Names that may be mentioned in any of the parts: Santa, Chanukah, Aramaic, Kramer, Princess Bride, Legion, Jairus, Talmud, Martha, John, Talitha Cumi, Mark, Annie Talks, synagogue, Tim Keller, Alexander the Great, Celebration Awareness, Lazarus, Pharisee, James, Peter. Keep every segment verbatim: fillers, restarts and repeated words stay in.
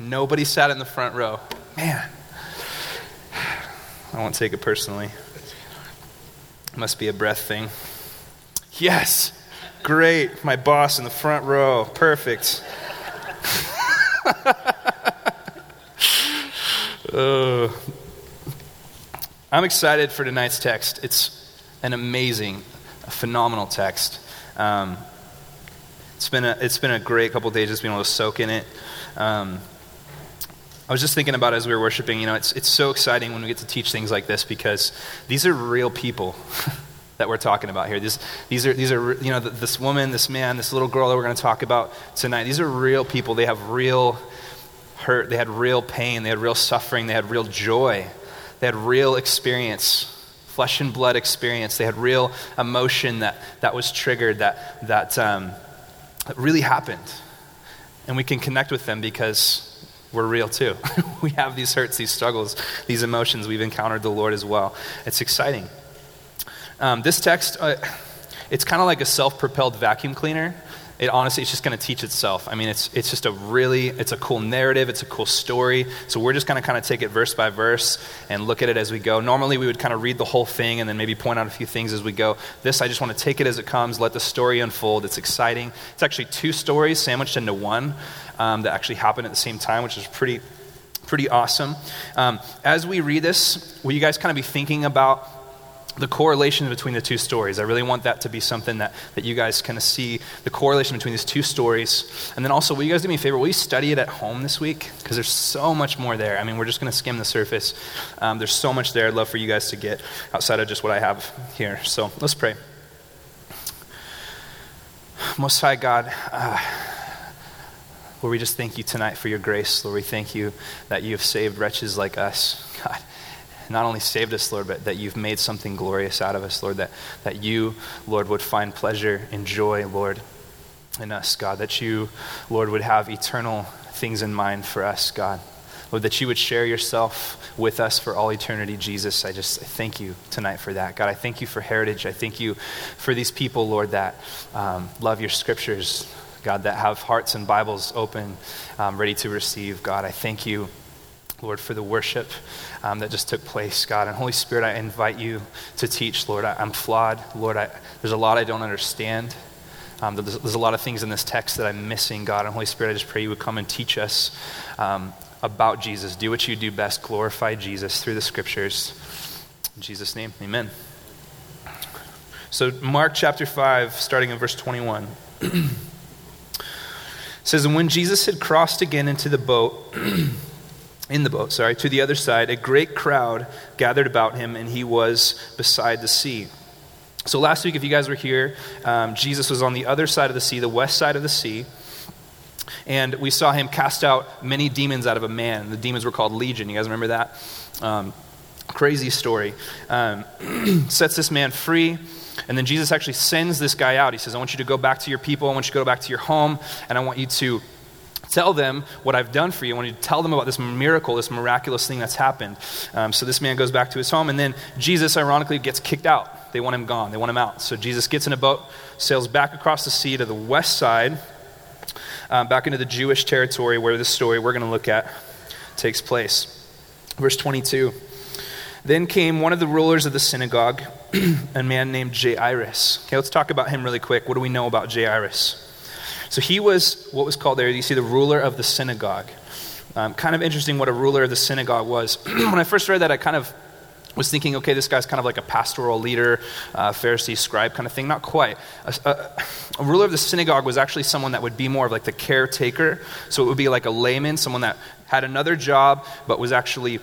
Nobody sat in the front row. Man, I won't take it personally. It must be a breath thing. Yes, great. My boss in the front row. Perfect. uh, I'm excited for tonight's text. It's an amazing, a phenomenal text. Um, it's been a it's been a great couple of days just being able to soak in it. Um, I was just thinking about it as we were worshiping. You know, it's it's so exciting when we get to teach things like this because these are real people. That we're talking about here. These, these are, these are, you know, this woman, this man, this little girl that we're going to talk about tonight. These are real people. They have real hurt. They had real pain. They had real suffering. They had real joy. They had real experience, flesh and blood experience. They had real emotion that that was triggered. That that um, that really happened, and we can connect with them because we're real too. We have these hurts, these struggles, these emotions. We've encountered the Lord as well. It's exciting. Um, this text, uh, it's kind of like a self-propelled vacuum cleaner. It honestly, it's just going to teach itself. I mean, it's it's just a really, it's a cool narrative. It's a cool story. So we're just going to kind of take it verse by verse and look at it as we go. Normally, we would kind of read the whole thing and then maybe point out a few things as we go. This, I just want to take it as it comes, let the story unfold. It's exciting. It's actually two stories sandwiched into one um, that actually happen at the same time, which is pretty, pretty awesome. Um, as we read this, will you guys kind of be thinking about the correlation between the two stories? I really want that to be something that, that you guys kind of see, the correlation between these two stories. And then also, will you guys do me a favor? Will you study it at home this week? Because there's so much more there. I mean, we're just going to skim the surface. Um, there's so much there I'd love for you guys to get outside of just what I have here. So let's pray. Most High God, uh, Lord, we just thank you tonight for your grace. Lord, we thank you that you have saved wretches like us, God. Not only saved us, Lord, but that you've made something glorious out of us, Lord, that, that you, Lord, would find pleasure and joy, Lord, in us, God, that you, Lord, would have eternal things in mind for us, God, Lord, that you would share yourself with us for all eternity, Jesus. I just thank you tonight for that, God. I thank you for heritage. I thank you for these people, Lord, that um, love your scriptures, God, that have hearts and Bibles open, um, ready to receive, God. I thank you, Lord, for the worship um, that just took place, God. And Holy Spirit, I invite you to teach, Lord. I, I'm flawed, Lord. I, there's a lot I don't understand. Um, there's, there's a lot of things in this text that I'm missing, God. And Holy Spirit, I just pray you would come and teach us um, about Jesus. Do what you do best. Glorify Jesus through the scriptures. In Jesus' name, amen. So Mark chapter five, starting in verse twenty-one. It says, "And when Jesus had crossed again into the boat, in the boat, sorry, to the other side, a great crowd gathered about him, and he was beside the sea." So last week, if you guys were here, um, Jesus was on the other side of the sea, the west side of the sea, and we saw him cast out many demons out of a man. The demons were called Legion. You guys remember that? Um, crazy story. Um, sets this man free. And then Jesus actually sends this guy out. He says, "I want you to go back to your people. I want you to go back to your home, and I want you to tell them what I've done for you. I want you to tell them about this miracle, this miraculous thing that's happened." Um, so this man goes back to his home, and then Jesus, ironically, gets kicked out. They want him gone. They want him out. So Jesus gets in a boat, sails back across the sea to the west side, um, back into the Jewish territory where this story we're going to look at takes place. Verse twenty-two, "Then came one of the rulers of the synagogue, a man named Jairus." Okay, let's talk about him really quick. What do we know about Jairus? So he was what was called there, you see, the ruler of the synagogue. Um, kind of interesting what a ruler of the synagogue was. When I first read that, I kind of was thinking, okay, this guy's kind of like a pastoral leader, uh, Pharisee, scribe kind of thing. Not quite. A, a, a ruler of the synagogue was actually someone that would be more of like the caretaker. So it would be like a layman, someone that had another job but was actually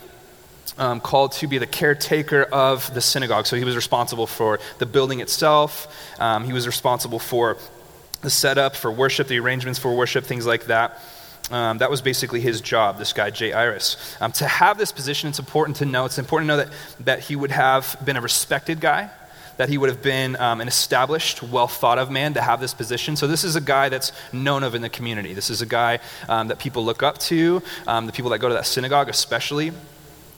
Um, called to be the caretaker of the synagogue. So he was responsible for the building itself. Um, he was responsible for the setup for worship, the arrangements for worship, things like that. Um, that was basically his job, this guy, Jairus. Um, to have this position, it's important to know. It's important to know that, that he would have been a respected guy, that he would have been um, an established, well-thought-of man to have this position. So this is a guy that's known of in the community. This is a guy um, that people look up to, um, the people that go to that synagogue especially.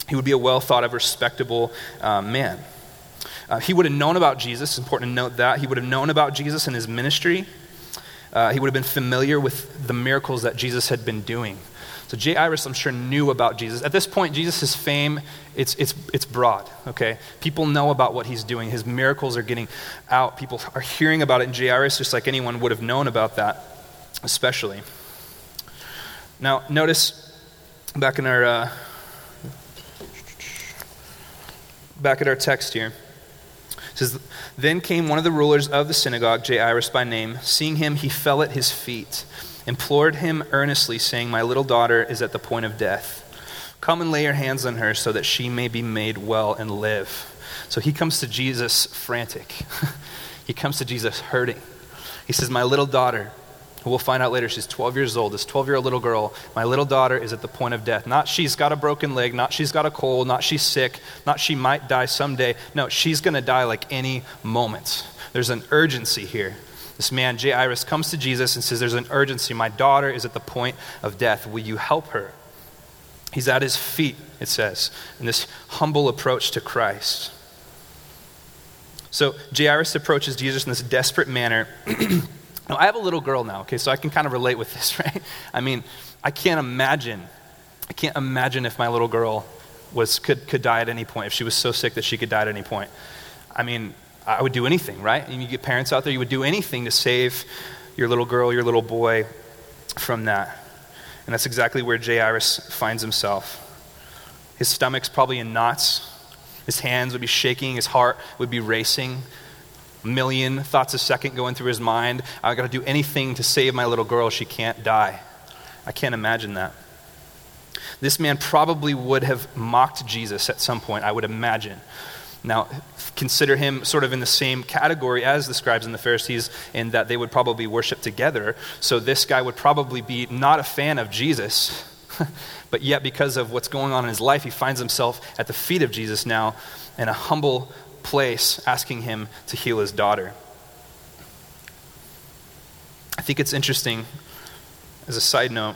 He would be a well-thought-of, respectable um, man. Uh, he would have known about Jesus. It's important to note that. He would have known about Jesus and his ministry. Uh, he would have been familiar with the miracles that Jesus had been doing. So Jairus, I'm sure, knew about Jesus. At this point, Jesus' fame, it's it's it's broad, okay? People know about what he's doing. His miracles are getting out. People are hearing about it, and Jairus, just like anyone, would have known about that, especially. Now, notice back in our uh, back at our text here. It says, then came one of the rulers of the synagogue, Jairus by name. Seeing him, he fell at his feet, implored him earnestly, saying, my little daughter is at the point of death. Come and lay your hands on her so that she may be made well and live. So he comes to Jesus frantic. He comes to Jesus hurting. He says, my little daughter, we'll find out later, she's twelve years old, this twelve-year-old little girl, my little daughter is at the point of death. Not she's got a broken leg, not she's got a cold, not she's sick, not she might die someday. No, she's going to die like any moment. There's an urgency here. This man, Jairus, comes to Jesus and says, there's an urgency. My daughter is at the point of death. Will you help her? He's at his feet, it says, in this humble approach to Christ. So Jairus approaches Jesus in this desperate manner. Now, I have a little girl now, okay, so I can kind of relate with this, right? I mean, I can't imagine, I can't imagine if my little girl was could, could die at any point, if she was so sick that she could die at any point. I mean, I would do anything, right? And you get parents out there, you would do anything to save your little girl, your little boy from that. And that's exactly where Jairus finds himself. His stomach's probably in knots. His hands would be shaking. His heart would be racing. Million thoughts a second going through his mind. I gotta do anything to save my little girl. She can't die. I can't imagine that. This man probably would have mocked Jesus at some point, I would imagine. Now, consider him sort of in the same category as the scribes and the Pharisees in that they would probably worship together. So this guy would probably be not a fan of Jesus, but yet because of what's going on in his life, he finds himself at the feet of Jesus now in a humble place asking him to heal his daughter. I think it's interesting, as a side note,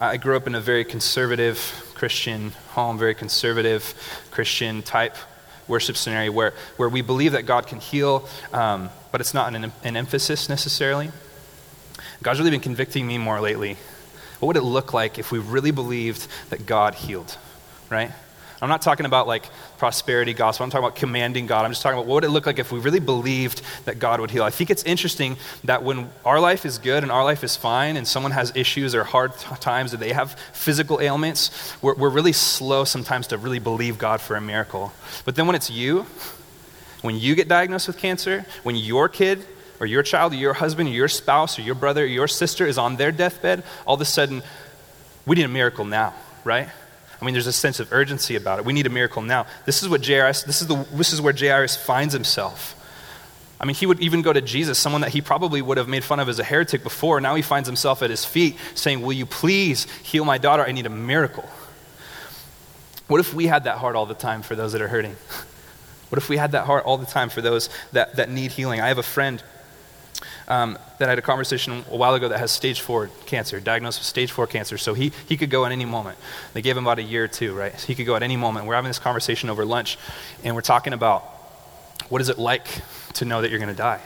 I grew up in a very conservative Christian home, very conservative Christian type worship scenario where, where we believe that God can heal, um, but it's not an, an emphasis necessarily. God's really been convicting me more lately. What would it look like if we really believed that God healed, right? I'm not talking about like prosperity gospel. I'm talking about commanding God. I'm just talking about what would it look like if we really believed that God would heal. I think it's interesting that when our life is good and our life is fine and someone has issues or hard t- times or they have physical ailments, we're, we're really slow sometimes to really believe God for a miracle. But then when it's you, when you get diagnosed with cancer, when your kid or your child or your husband or your spouse or your brother or your sister is on their deathbed, all of a sudden, we need a miracle now, right? I mean, there's a sense of urgency about it. We need a miracle now. This is what Jairus, this is the this is where Jairus finds himself. I mean, he would even go to Jesus, someone that he probably would have made fun of as a heretic before. Now he finds himself at his feet saying, will you please heal my daughter? I need a miracle. What if we had that heart all the time for those that are hurting? What if we had that heart all the time for those that, that need healing? I have a friend Um, that I had a conversation a while ago that has stage four cancer, diagnosed with stage four cancer. So he, he could go at any moment. They gave him about a year or two, right? So he could go at any moment. We're having this conversation over lunch, and we're talking about what is it like to know that you're going to die?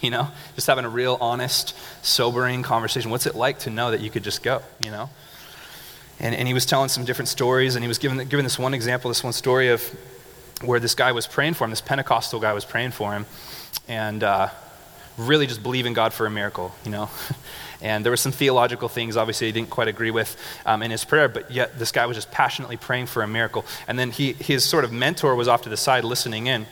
You know, just having a real, honest, sobering conversation. What's it like to know that you could just go, you know? And and he was telling some different stories, and he was giving, giving this one example, this one story of where this guy was praying for him, this Pentecostal guy was praying for him, and uh really just believe in God for a miracle, you know? And there were some theological things, obviously, he didn't quite agree with um, in his prayer, but yet this guy was just passionately praying for a miracle. And then he, his sort of mentor was off to the side listening in,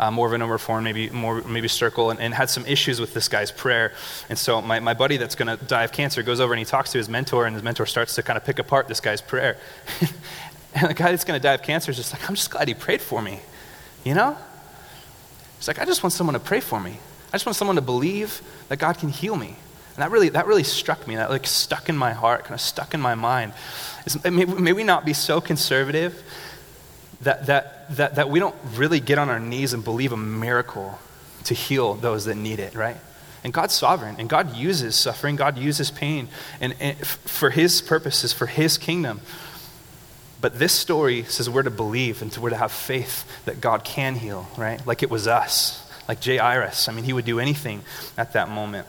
uh, more of an overform, maybe more maybe circle, and, and had some issues with this guy's prayer. And so my, my buddy that's going to die of cancer goes over and he talks to his mentor, and his mentor starts to kind of pick apart this guy's prayer. And the guy that's going to die of cancer is just like, I'm just glad he prayed for me, you know? He's like, I just want someone to pray for me. I just want someone to believe that God can heal me. And that really that really struck me. That like stuck in my heart, kind of stuck in my mind. It's, may, may we not be so conservative that, that that that we don't really get on our knees and believe a miracle to heal those that need it, right? And God's sovereign, and God uses suffering, God uses pain, and, and for his purposes, for his kingdom. But this story says we're to believe and we're to have faith that God can heal, right? Like it was us. Like Jairus, I mean, he would do anything at that moment.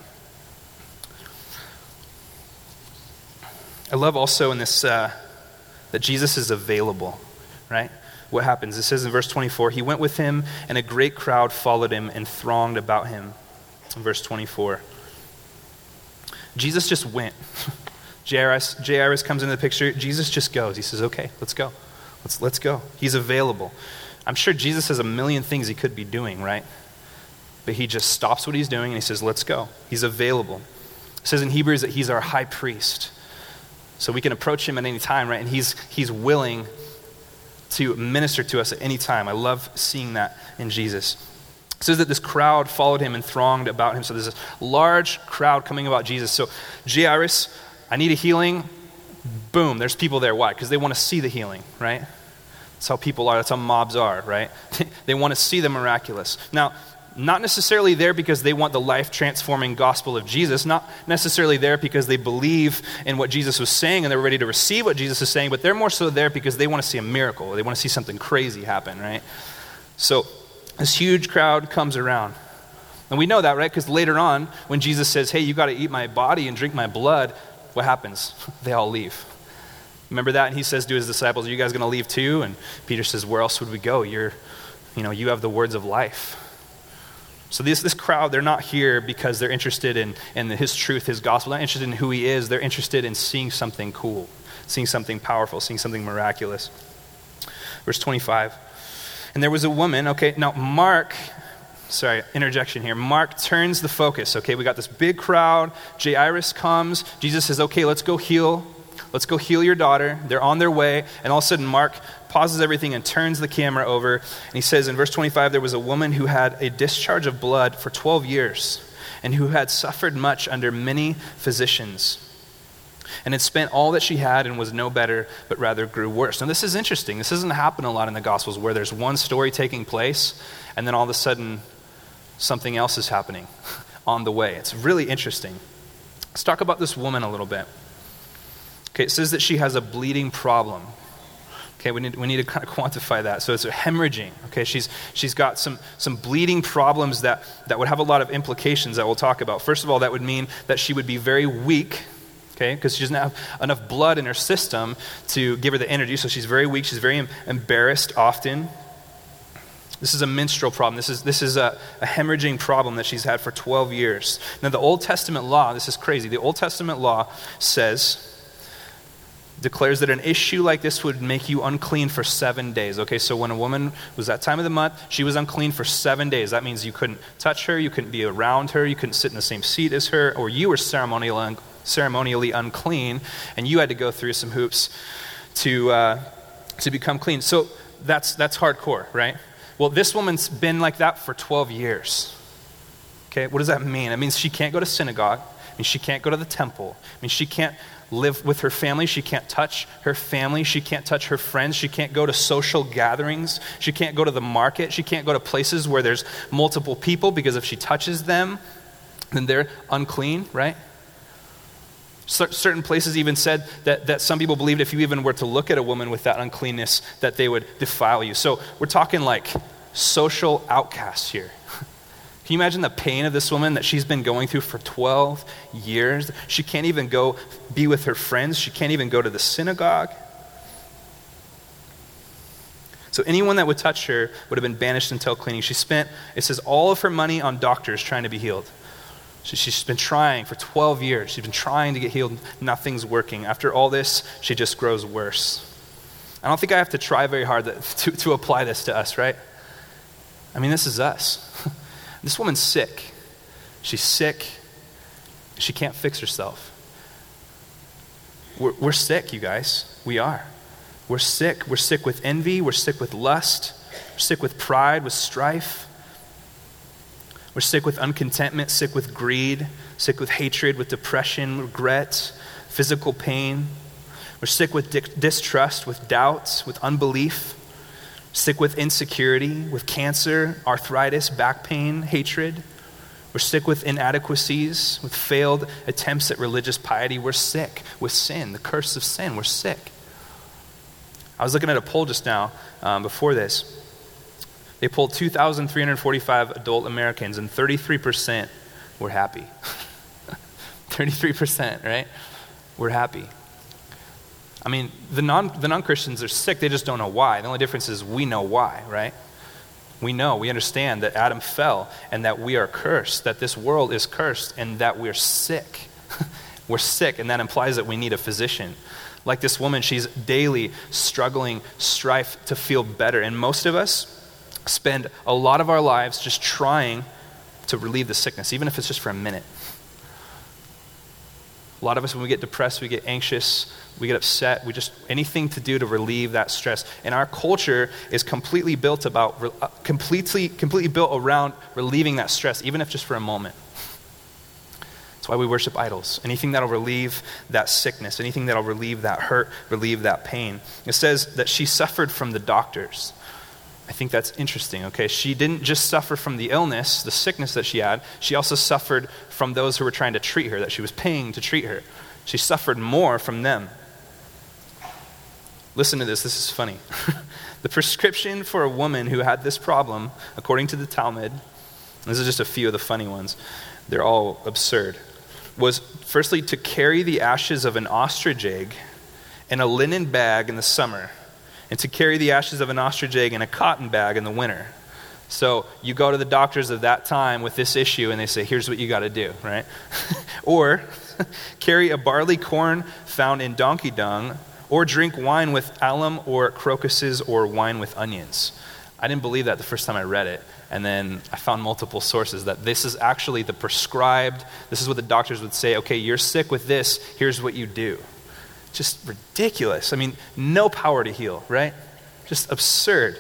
I love also in this uh, that Jesus is available, right? What happens? It says in verse twenty-four, he went with him and a great crowd followed him and thronged about him. In verse twenty-four. Jesus just went. Jairus, Jairus comes into the picture. Jesus just goes. He says, okay, let's go. Let's let's go. He's available. I'm sure Jesus has a million things he could be doing, right? But he just stops what he's doing and he says, let's go. He's available. It says in Hebrews that he's our high priest. So we can approach him at any time, right? And he's he's willing to minister to us at any time. I love seeing that in Jesus. It says that this crowd followed him and thronged about him. So there's this large crowd coming about Jesus. So Jairus, I need a healing. Boom, there's people there. Why? Because they want to see the healing, right? That's how people are. That's how mobs are, right? They want to see the miraculous. Now, not necessarily there because they want the life-transforming gospel of Jesus, not necessarily there because they believe in what Jesus was saying and they're ready to receive what Jesus is saying, but they're more so there because they want to see a miracle. They want to see something crazy happen, right? So this huge crowd comes around. And we know that, right? Because later on, when Jesus says, hey, you got to eat my body and drink my blood, what happens? They all leave. Remember that? And he says to his disciples, are you guys going to leave too? And Peter says, where else would we go? You're, you know, you have the words of life. So this this crowd, they're not here because they're interested in, in his truth, his gospel. They're not interested in who he is. They're interested in seeing something cool, seeing something powerful, seeing something miraculous. Verse twenty-five. And there was a woman, okay, now Mark, sorry, interjection here. Mark turns the focus, okay? We got this big crowd. Jairus comes. Jesus says, okay, let's go heal. Let's go heal your daughter. They're on their way. And all of a sudden, Mark pauses everything and turns the camera over. And he says in verse twenty-five, there was a woman who had a discharge of blood for twelve years and who had suffered much under many physicians and had spent all that she had and was no better, but rather grew worse. Now, this is interesting. This doesn't happen a lot in the Gospels where there's one story taking place and then all of a sudden something else is happening on the way. It's really interesting. Let's talk about this woman a little bit. Okay, it says that she has a bleeding problem. Okay, we need we need to kind of quantify that. So it's a hemorrhaging. Okay, she's she's got some some bleeding problems that, that would have a lot of implications that we'll talk about. First of all, that would mean that she would be very weak, okay, because she doesn't have enough blood in her system to give her the energy, so she's very weak, she's very embarrassed often. This is a menstrual problem. This is this is a, a hemorrhaging problem that she's had for twelve years. Now the Old Testament law, this is crazy, the Old Testament law says... declares that an issue like this would make you unclean for seven days. Okay, so when a woman was that time of the month, she was unclean for seven days. That means you couldn't touch her, you couldn't be around her, you couldn't sit in the same seat as her, or you were ceremonial un- ceremonially unclean, and you had to go through some hoops to uh, to become clean. So that's that's hardcore, right? Well, this woman's been like that for twelve years. Okay, what does that mean? It means she can't go to synagogue. It means she can't go to the temple. It means she can't live with her family. She can't touch her family. She can't touch her friends. She can't go to social gatherings. She can't go to the market. She can't go to places where there's multiple people because if she touches them, then they're unclean, right? Certain places even said that, that some people believed if you even were to look at a woman with that uncleanness, that they would defile you. So we're talking like social outcasts here. Can you imagine the pain of this woman that she's been going through for twelve years? She can't even go be with her friends. She can't even go to the synagogue. So anyone that would touch her would have been banished until cleaning. She spent, it says, all of her money on doctors trying to be healed. She, she's been trying for twelve years. She's been trying to get healed. Nothing's working. After all this, she just grows worse. I don't think I have to try very hard to, to apply this to us, right? I mean, this is us. This woman's sick. She's sick. She can't fix herself. We're, we're sick, you guys. We are. We're sick. We're sick with envy. We're sick with lust. We're sick with pride, with strife. We're sick with uncontentment, sick with greed, sick with hatred, with depression, regret, physical pain. We're sick with di- distrust, with doubts, with unbelief. Sick with insecurity, with cancer, arthritis, back pain, hatred. We're sick with inadequacies, with failed attempts at religious piety. We're sick with sin, the curse of sin. We're sick. I was looking at a poll just now um, before this. They polled two thousand three hundred forty-five adult Americans, and thirty-three percent were happy. thirty-three percent, right? We're happy. I mean, the non the non-Christians are sick. They just don't know why. The only difference is we know why, right? We know, we understand that Adam fell and that we are cursed, that this world is cursed, and that we're sick. We're sick, and that implies that we need a physician. Like this woman, she's daily struggling, strife to feel better. And most of us spend a lot of our lives just trying to relieve the sickness, even if it's just for a minute. A lot of us, when we get depressed, we get anxious, we get upset, we just, anything to do to relieve that stress. And our culture is completely built about, completely, completely built around relieving that stress, even if just for a moment. That's why we worship idols. Anything that'll relieve that sickness, anything that'll relieve that hurt, relieve that pain. It says that she suffered from the doctors. I think that's interesting, okay? She didn't just suffer from the illness, the sickness that she had. She also suffered from those who were trying to treat her, that she was paying to treat her. She suffered more from them. Listen to this. This is funny. The prescription for a woman who had this problem, according to the Talmud, this is just a few of the funny ones. They're all absurd. Was firstly to carry the ashes of an ostrich egg in a linen bag in the summer, and to carry the ashes of an ostrich egg in a cotton bag in the winter. So you go to the doctors of that time with this issue, and they say, here's what you got to do, right? Or carry a barley corn found in donkey dung, or drink wine with alum or crocuses or wine with onions. I didn't believe that the first time I read it, and then I found multiple sources that this is actually the prescribed, this is what the doctors would say, okay, you're sick with this, here's what you do. Just ridiculous. I mean, no power to heal, right? Just absurd.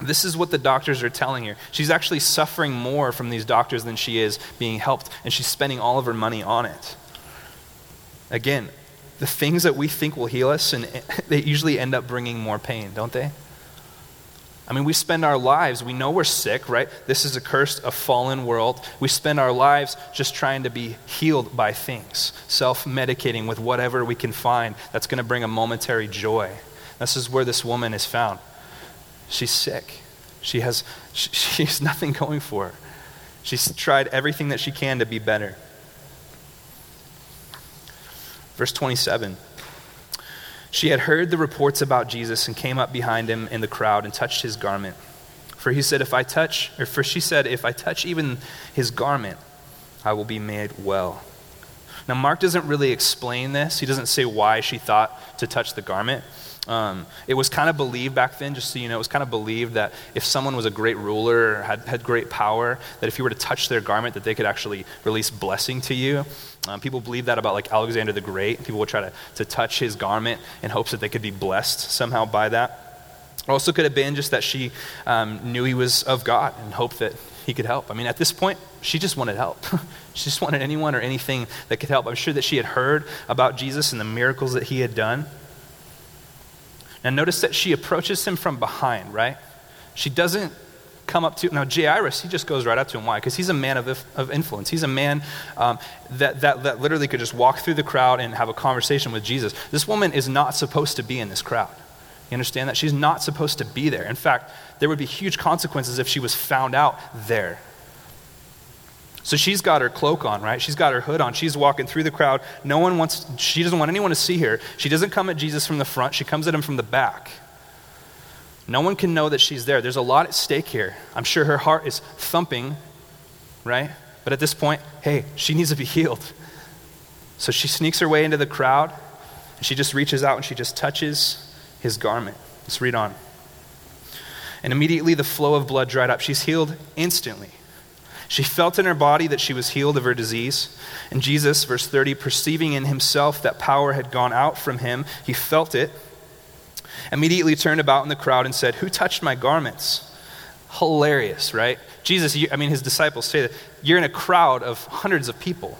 This is what the doctors are telling her. She's actually suffering more from these doctors than she is being helped, and she's spending all of her money on it. Again, the things that we think will heal us, and they usually end up bringing more pain, don't they? I mean, we spend our lives, we know we're sick, right? This is a cursed, a fallen world. We spend our lives just trying to be healed by things, self-medicating with whatever we can find that's going to bring a momentary joy. This is where this woman is found. She's sick. She has, she, she has nothing going for her. She's tried everything that she can to be better. Verse twenty-seven. She had heard the reports about Jesus and came up behind him in the crowd and touched his garment. For he said, if I touch, or for she said, if I touch even his garment, I will be made well. Now, Mark doesn't really explain this. He doesn't say why she thought to touch the garment. Um, it was kind of believed back then, just so you know, it was kind of believed that if someone was a great ruler or had, had great power, that if you were to touch their garment, that they could actually release blessing to you. Um, people believe that about like Alexander the Great. People would try to, to touch his garment in hopes that they could be blessed somehow by that. It also could have been just that she um, knew he was of God and hoped that he could help. I mean, at this point, she just wanted help. She just wanted anyone or anything that could help. I'm sure that she had heard about Jesus and the miracles that he had done. Now notice that she approaches him from behind, right? She doesn't come up to, now Jairus, he just goes right up to him. Why? Because he's a man of of influence. He's a man um, that, that, that literally could just walk through the crowd and have a conversation with Jesus. This woman is not supposed to be in this crowd. You understand that? She's not supposed to be there. In fact, there would be huge consequences if she was found out there. So she's got her cloak on, right? She's got her hood on. She's walking through the crowd. No one wants, she doesn't want anyone to see her. She doesn't come at Jesus from the front. She comes at him from the back. No one can know that she's there. There's a lot at stake here. I'm sure her heart is thumping, right? But at this point, hey, she needs to be healed. So she sneaks her way into the crowd, and she just reaches out and she just touches his garment. Let's read on. And immediately the flow of blood dried up. She's healed instantly. She felt in her body that she was healed of her disease. And Jesus, verse thirty, perceiving in himself that power had gone out from him, he felt it, immediately turned about in the crowd and said, who touched my garments? Hilarious, right? Jesus, you, I mean, his disciples say that you're in a crowd of hundreds of people.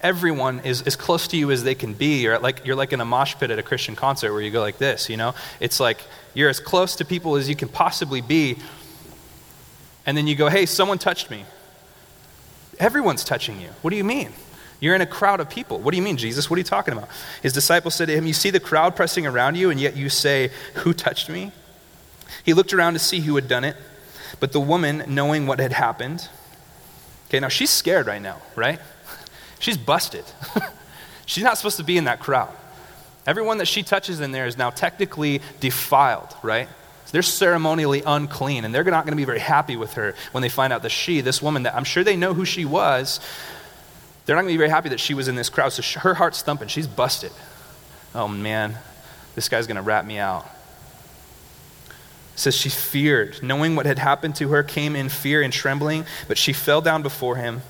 Everyone is as close to you as they can be. You're, at like, you're like in a mosh pit at a Christian concert where you go like this, you know? It's like you're as close to people as you can possibly be. And then you go, hey, someone touched me. Everyone's touching you. What do you mean? You're in a crowd of people. What do you mean, Jesus? What are you talking about? His disciples said to him, you see the crowd pressing around you, and yet you say, who touched me? He looked around to see who had done it, but the woman, knowing what had happened, okay, now she's scared right now, right? She's busted. She's not supposed to be in that crowd. Everyone that she touches in there is now technically defiled, right? So they're ceremonially unclean, and they're not going to be very happy with her when they find out that she, this woman that I'm sure they know who she was, they're not going to be very happy that she was in this crowd. So her heart's thumping. She's busted. Oh, man, this guy's going to rat me out. It says she feared. Knowing what had happened to her, came in fear and trembling, but she fell down before him,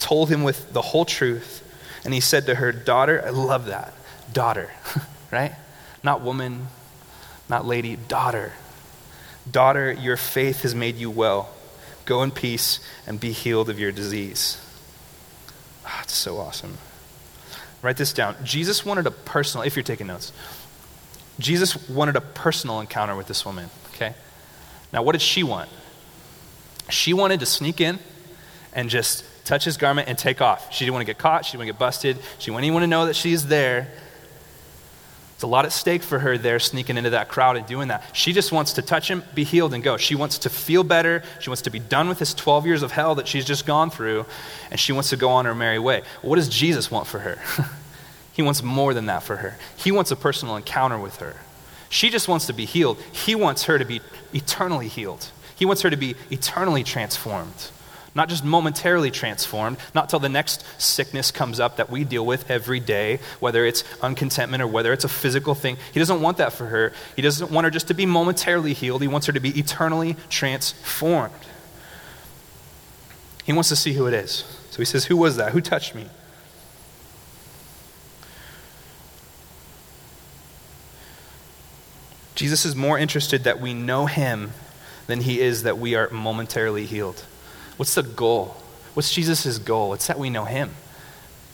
told him with the whole truth, and he said to her, daughter, I love that. Daughter, right? Not woman, not lady, daughter. Daughter, your faith has made you well. Go in peace and be healed of your disease. Oh, it's so awesome. Write this down. Jesus wanted a personal, if you're taking notes, Jesus wanted a personal encounter with this woman, okay? Now, what did she want? She wanted to sneak in and just touch his garment and take off. She didn't want to get caught. She didn't want to get busted. She didn't want anyone to know that she's there. There's a lot at stake for her there, sneaking into that crowd and doing that. She just wants to touch him, be healed, and go. She wants to feel better. She wants to be done with this twelve years of hell that she's just gone through, and she wants to go on her merry way. What does Jesus want for her? He wants more than that for her. He wants a personal encounter with her. She just wants to be healed. He wants her to be eternally healed. He wants her to be eternally transformed. Not just momentarily transformed, not till the next sickness comes up that we deal with every day, whether it's uncontentment or whether it's a physical thing. He doesn't want that for her. He doesn't want her just to be momentarily healed. He wants her to be eternally transformed. He wants to see who it is. So he says, who was that? Who touched me? Jesus is more interested that we know him than he is that we are momentarily healed. What's the goal? What's Jesus' goal? It's that we know him.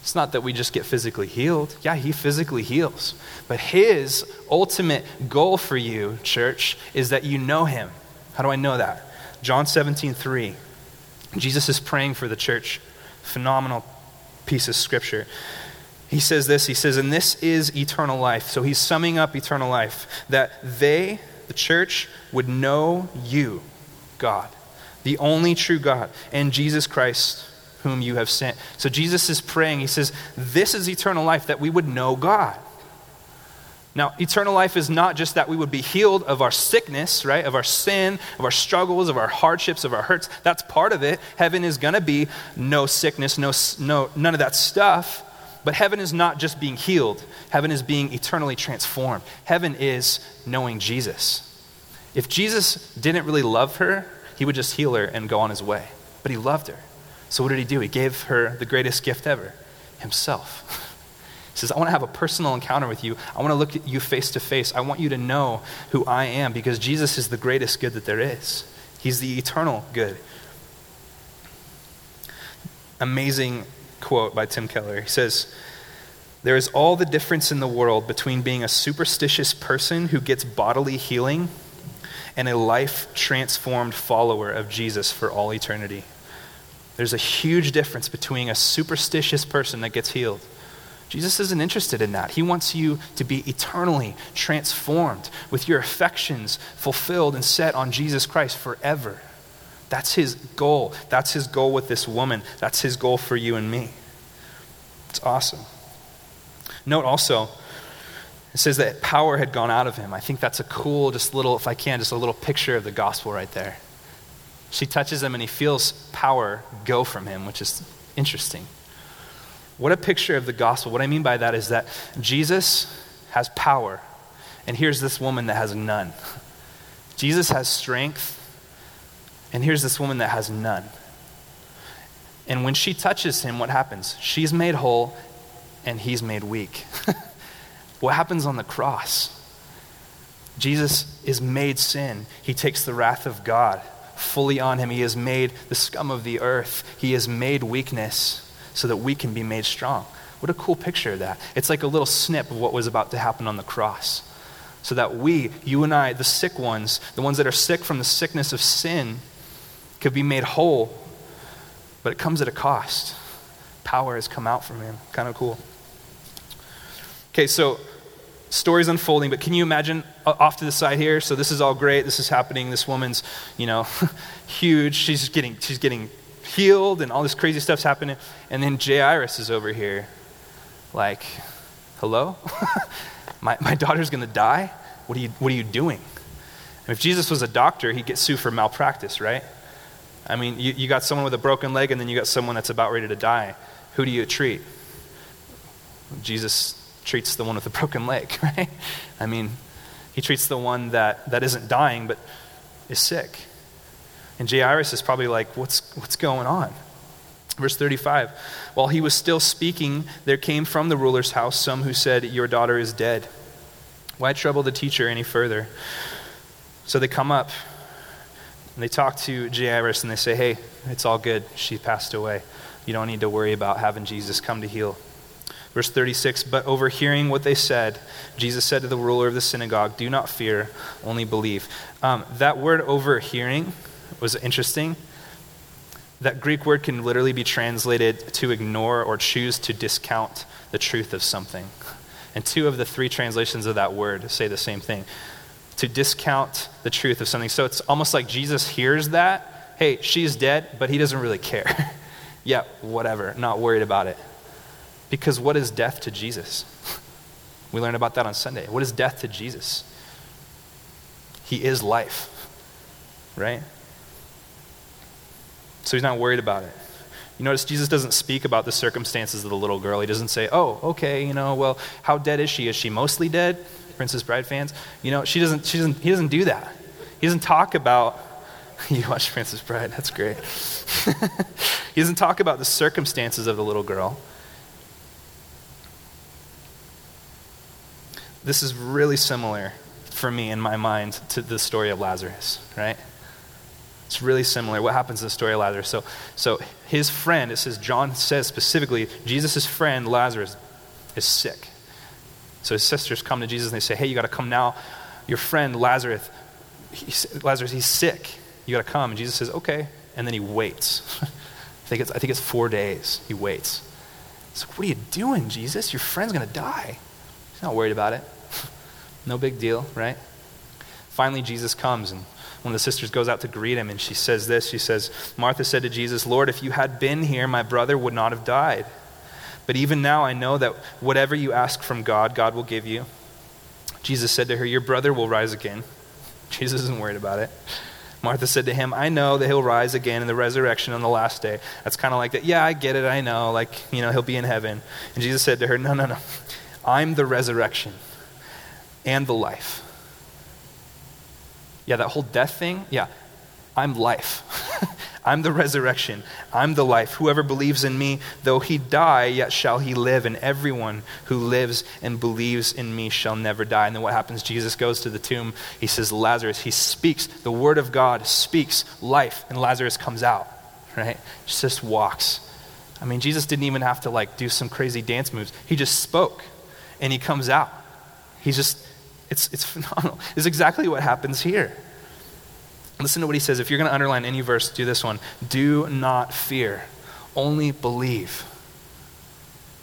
It's not that we just get physically healed. Yeah, he physically heals. But his ultimate goal for you, church, is that you know him. How do I know that? John seventeen three. Jesus is praying for the church. Phenomenal piece of scripture. He says this, he says, and this is eternal life. So he's summing up eternal life. That they, the church, would know you, God, the only true God, and Jesus Christ, whom you have sent. So Jesus is praying. He says, this is eternal life, that we would know God. Now, eternal life is not just that we would be healed of our sickness, right? Of our sin, of our struggles, of our hardships, of our hurts. That's part of it. Heaven is going to be no sickness, no, no, none of that stuff. But heaven is not just being healed. Heaven is being eternally transformed. Heaven is knowing Jesus. If Jesus didn't really love her, he would just heal her and go on his way. But he loved her. So what did he do? He gave her the greatest gift ever, himself. He says, I want to have a personal encounter with you. I want to look at you face to face. I want you to know who I am, because Jesus is the greatest good that there is. He's the eternal good. Amazing quote by Tim Keller. He says, there is all the difference in the world between being a superstitious person who gets bodily healing and a life-transformed follower of Jesus for all eternity. There's a huge difference between a superstitious person that gets healed. Jesus isn't interested in that. He wants you to be eternally transformed with your affections fulfilled and set on Jesus Christ forever. That's his goal. That's his goal with this woman. That's his goal for you and me. It's awesome. Note also, it says that power had gone out of him. I think that's a cool, just little, if I can, just a little picture of the gospel right there. She touches him and he feels power go from him, which is interesting. What a picture of the gospel. What I mean by that is that Jesus has power, and here's this woman that has none. Jesus has strength, and here's this woman that has none. And when she touches him, what happens? She's made whole, and he's made weak. What happens on the cross? Jesus is made sin. He takes the wrath of God fully on him. He is made the scum of the earth. He is made weakness so that we can be made strong. What a cool picture of that. It's like a little snip of what was about to happen on the cross. So that we, you and I, the sick ones, the ones that are sick from the sickness of sin, could be made whole. But it comes at a cost. Power has come out from him. Kind of cool. Okay, so story's unfolding, but can you imagine off to the side here? So this is all great. This is happening. This woman's, you know, huge. She's getting she's getting healed and all this crazy stuff's happening. And then Jairus is over here like, hello? my, my daughter's gonna die? What are you, what are you doing? And if Jesus was a doctor, he'd get sued for malpractice, right? I mean, you, you got someone with a broken leg and then you got someone that's about ready to die. Who do you treat? Jesus treats the one with a broken leg, right? I mean, he treats the one that, that isn't dying but is sick. And Jairus is probably like, what's what's going on? Verse thirty-five, while he was still speaking, there came from the ruler's house some who said, your daughter is dead. Why trouble the teacher any further? So they come up and they talk to Jairus and they say, hey, it's all good. She passed away. You don't need to worry about having Jesus come to heal. Verse thirty-six, but overhearing what they said, Jesus said to the ruler of the synagogue, do not fear, only believe. Um, that word overhearing was interesting. That Greek word can literally be translated to ignore or choose to discount the truth of something. And two of the three translations of that word say the same thing, to discount the truth of something. So it's almost like Jesus hears that, hey, she's dead, but he doesn't really care. Yeah, whatever, not worried about it. Because what is death to Jesus? We learned about that on Sunday. What is death to Jesus? He is life, right? So he's not worried about it. You notice Jesus doesn't speak about the circumstances of the little girl. He doesn't say, oh, okay, you know, well, how dead is she? Is she mostly dead? Princess Bride fans, you know, she doesn't, she doesn't, he doesn't do that. He doesn't talk about, you watch Princess Bride, that's great. He doesn't talk about the circumstances of the little girl. This is really similar for me in my mind to the story of Lazarus, right? It's really similar. What happens in the story of Lazarus? So so his friend, it says, John says specifically, Jesus' friend, Lazarus, is sick. So his sisters come to Jesus and they say, hey, you gotta come now. Your friend, Lazarus, he's, Lazarus, he's sick. You gotta come. And Jesus says, okay. And then he waits. I think it's I think it's four days. He waits. It's like, what are you doing, Jesus? Your friend's gonna die. He's not worried about it. No big deal, right? Finally, Jesus comes, and one of the sisters goes out to greet him, and she says this. She says, Martha said to Jesus, Lord, if you had been here, my brother would not have died. But even now I know that whatever you ask from God, God will give you. Jesus said to her, your brother will rise again. Jesus isn't worried about it. Martha said to him, I know that he'll rise again in the resurrection on the last day. That's kind of like that. Yeah, I get it. I know. Like, you know, he'll be in heaven. And Jesus said to her, no, no, no. I'm the resurrection and the life. Yeah, that whole death thing, yeah, I'm life. I'm the resurrection. I'm the life. Whoever believes in me, though he die, yet shall he live. And everyone who lives and believes in me shall never die. And then what happens? Jesus goes to the tomb. He says, Lazarus, he speaks. The word of God speaks life. And Lazarus comes out, right? Just walks. I mean, Jesus didn't even have to like do some crazy dance moves. He just spoke. And he comes out. He's just, it's it's phenomenal. It's exactly what happens here. Listen to what he says. If you're going to underline any verse, do this one. Do not fear, only believe.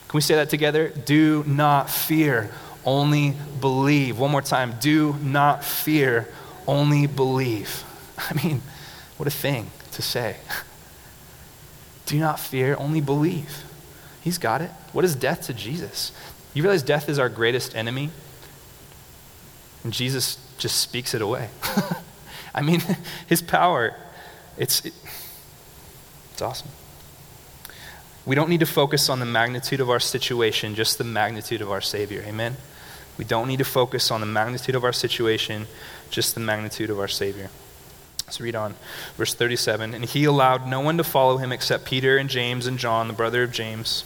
Can we say that together? Do not fear, only believe. One more time. Do not fear, only believe. I mean, what a thing to say. Do not fear, only believe. He's got it. What is death to Jesus? You realize death is our greatest enemy? And Jesus just speaks it away. I mean, his power, it's it, it's awesome. We don't need to focus on the magnitude of our situation, just the magnitude of our Savior, amen? We don't need to focus on the magnitude of our situation, just the magnitude of our Savior. Let's read on, verse thirty-seven. And he allowed no one to follow him except Peter and James and John, the brother of James.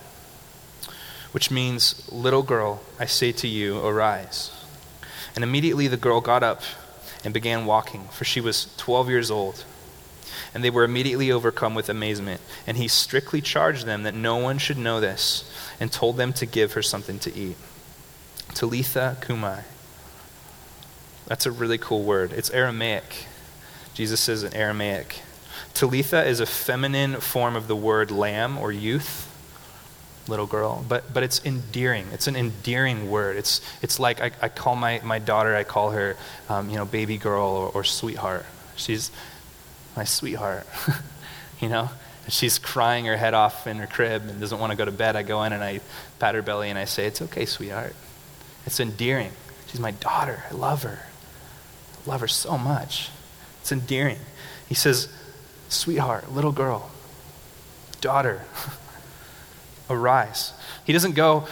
which means, little girl, I say to you, arise. And immediately the girl got up and began walking, for she was twelve years old. And they were immediately overcome with amazement. And he strictly charged them that no one should know this, and told them to give her something to eat. Talitha Cumi, That's a really cool word. It's Aramaic. Jesus says in Aramaic. Talitha is a feminine form of the word lamb or youth, little girl, but but it's endearing. It's an endearing word. It's it's like I, I call my, my daughter, I call her, um, you know, baby girl or, or sweetheart. She's my sweetheart, you know? She's crying her head off in her crib and doesn't want to go to bed. I go in and I pat her belly and I say, it's okay, sweetheart. It's endearing. She's my daughter. I love her. I love her so much. It's endearing. He says, sweetheart, little girl, daughter, arise. He doesn't go,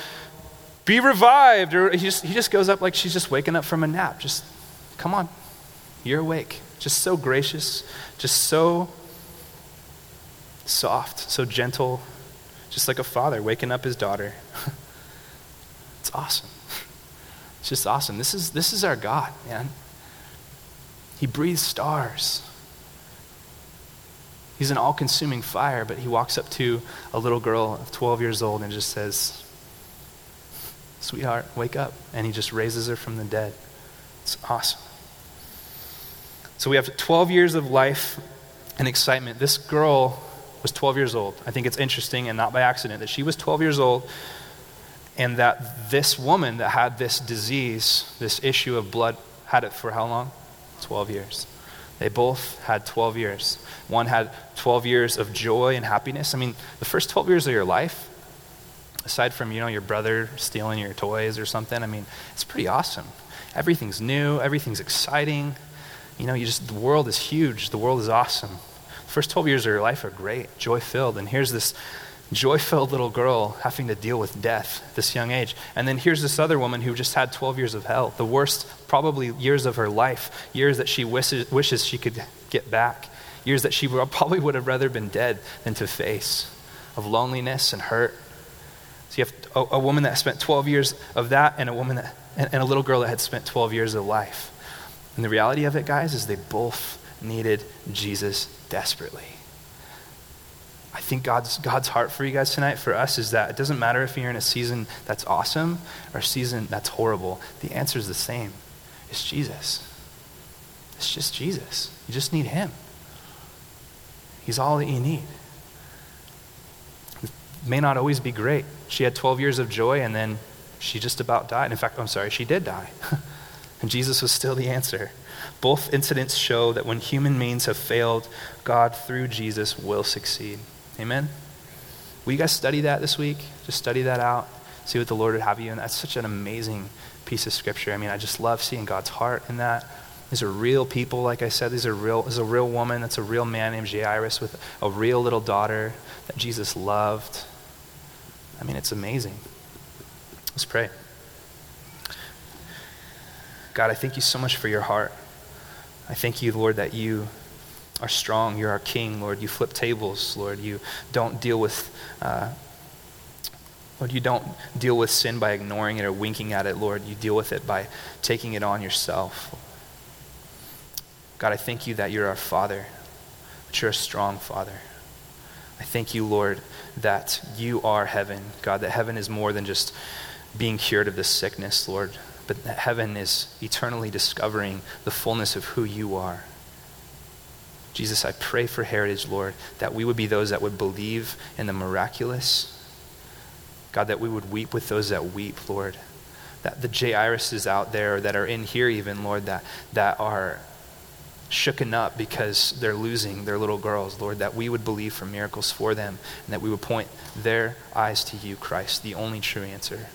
be revived. Or he just, he just goes up like she's just waking up from a nap. Just, come on. You're awake. Just so gracious. Just so soft, so gentle, just like a father waking up his daughter. It's awesome. It's just awesome. This is this is our God, man. He breathes stars. He's an all-consuming fire, but he walks up to a little girl of twelve years old and just says, sweetheart, wake up. And he just raises her from the dead. It's awesome. So we have twelve years of life and excitement. This girl was twelve years old. I think it's interesting and not by accident that she was twelve years old and that this woman that had this disease, this issue of blood, had it for how long? twelve years. They both had twelve years. One had twelve years of joy and happiness. I mean, the first twelve years of your life, aside from, you know, your brother stealing your toys or something, I mean, it's pretty awesome. Everything's new. Everything's exciting. You know, you just, the world is huge. The world is awesome. First twelve years of your life are great, joy-filled. And here's this joy-filled little girl having to deal with death at this young age. And then here's this other woman who just had twelve years of hell, the worst probably years of her life, years that she wishes, wishes she could get back, years that she probably would have rather been dead than to face, of loneliness and hurt. So you have a, a woman that spent twelve years of that and a woman that, and, and a little girl that had spent twelve years of life. And the reality of it, guys, is they both needed Jesus desperately. I think God's God's heart for you guys tonight, for us, is that it doesn't matter if you're in a season that's awesome or a season that's horrible. The answer is the same. It's Jesus. It's just Jesus. You just need him. He's all that you need. It may not always be great. She had twelve years of joy and then she just about died. And in fact, I'm sorry, she did die. And Jesus was still the answer. Both incidents show that when human means have failed, God through Jesus will succeed. Amen? Will you guys study that this week? Just study that out. See what the Lord would have you in. That's such an amazing piece of scripture. I mean, I just love seeing God's heart in that. These are real people, like I said. These are real. There's a real woman. That's a real man named Jairus with a real little daughter that Jesus loved. I mean, it's amazing. Let's pray. God, I thank you so much for your heart. I thank you, Lord, that you are strong. You're our king, Lord. You flip tables, Lord. You don't deal with, uh, Lord, you don't deal with sin by ignoring it or winking at it, Lord. You deal with it by taking it on yourself. God, I thank you that you're our Father, that you're a strong Father. I thank you, Lord, that you are heaven. God, that heaven is more than just being cured of this sickness, Lord, but that heaven is eternally discovering the fullness of who you are. Jesus, I pray for Heritage, Lord, that we would be those that would believe in the miraculous. God, that we would weep with those that weep, Lord. That the Jairuses out there that are in here even, Lord, that, that are shooken up because they're losing their little girls, Lord, that we would believe for miracles for them and that we would point their eyes to you, Christ, the only true answer.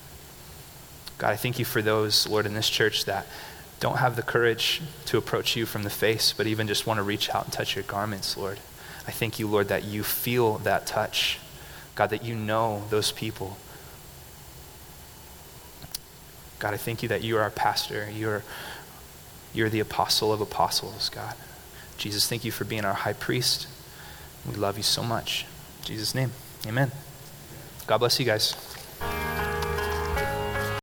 God, I thank you for those, Lord, in this church that don't have the courage to approach you from the face, but even just want to reach out and touch your garments, Lord. I thank you, Lord, that you feel that touch. God, that you know those people. God, I thank you that you are our pastor. You're, you're the apostle of apostles, God. Jesus, thank you for being our high priest. We love you so much. In Jesus' name, amen. God bless you guys.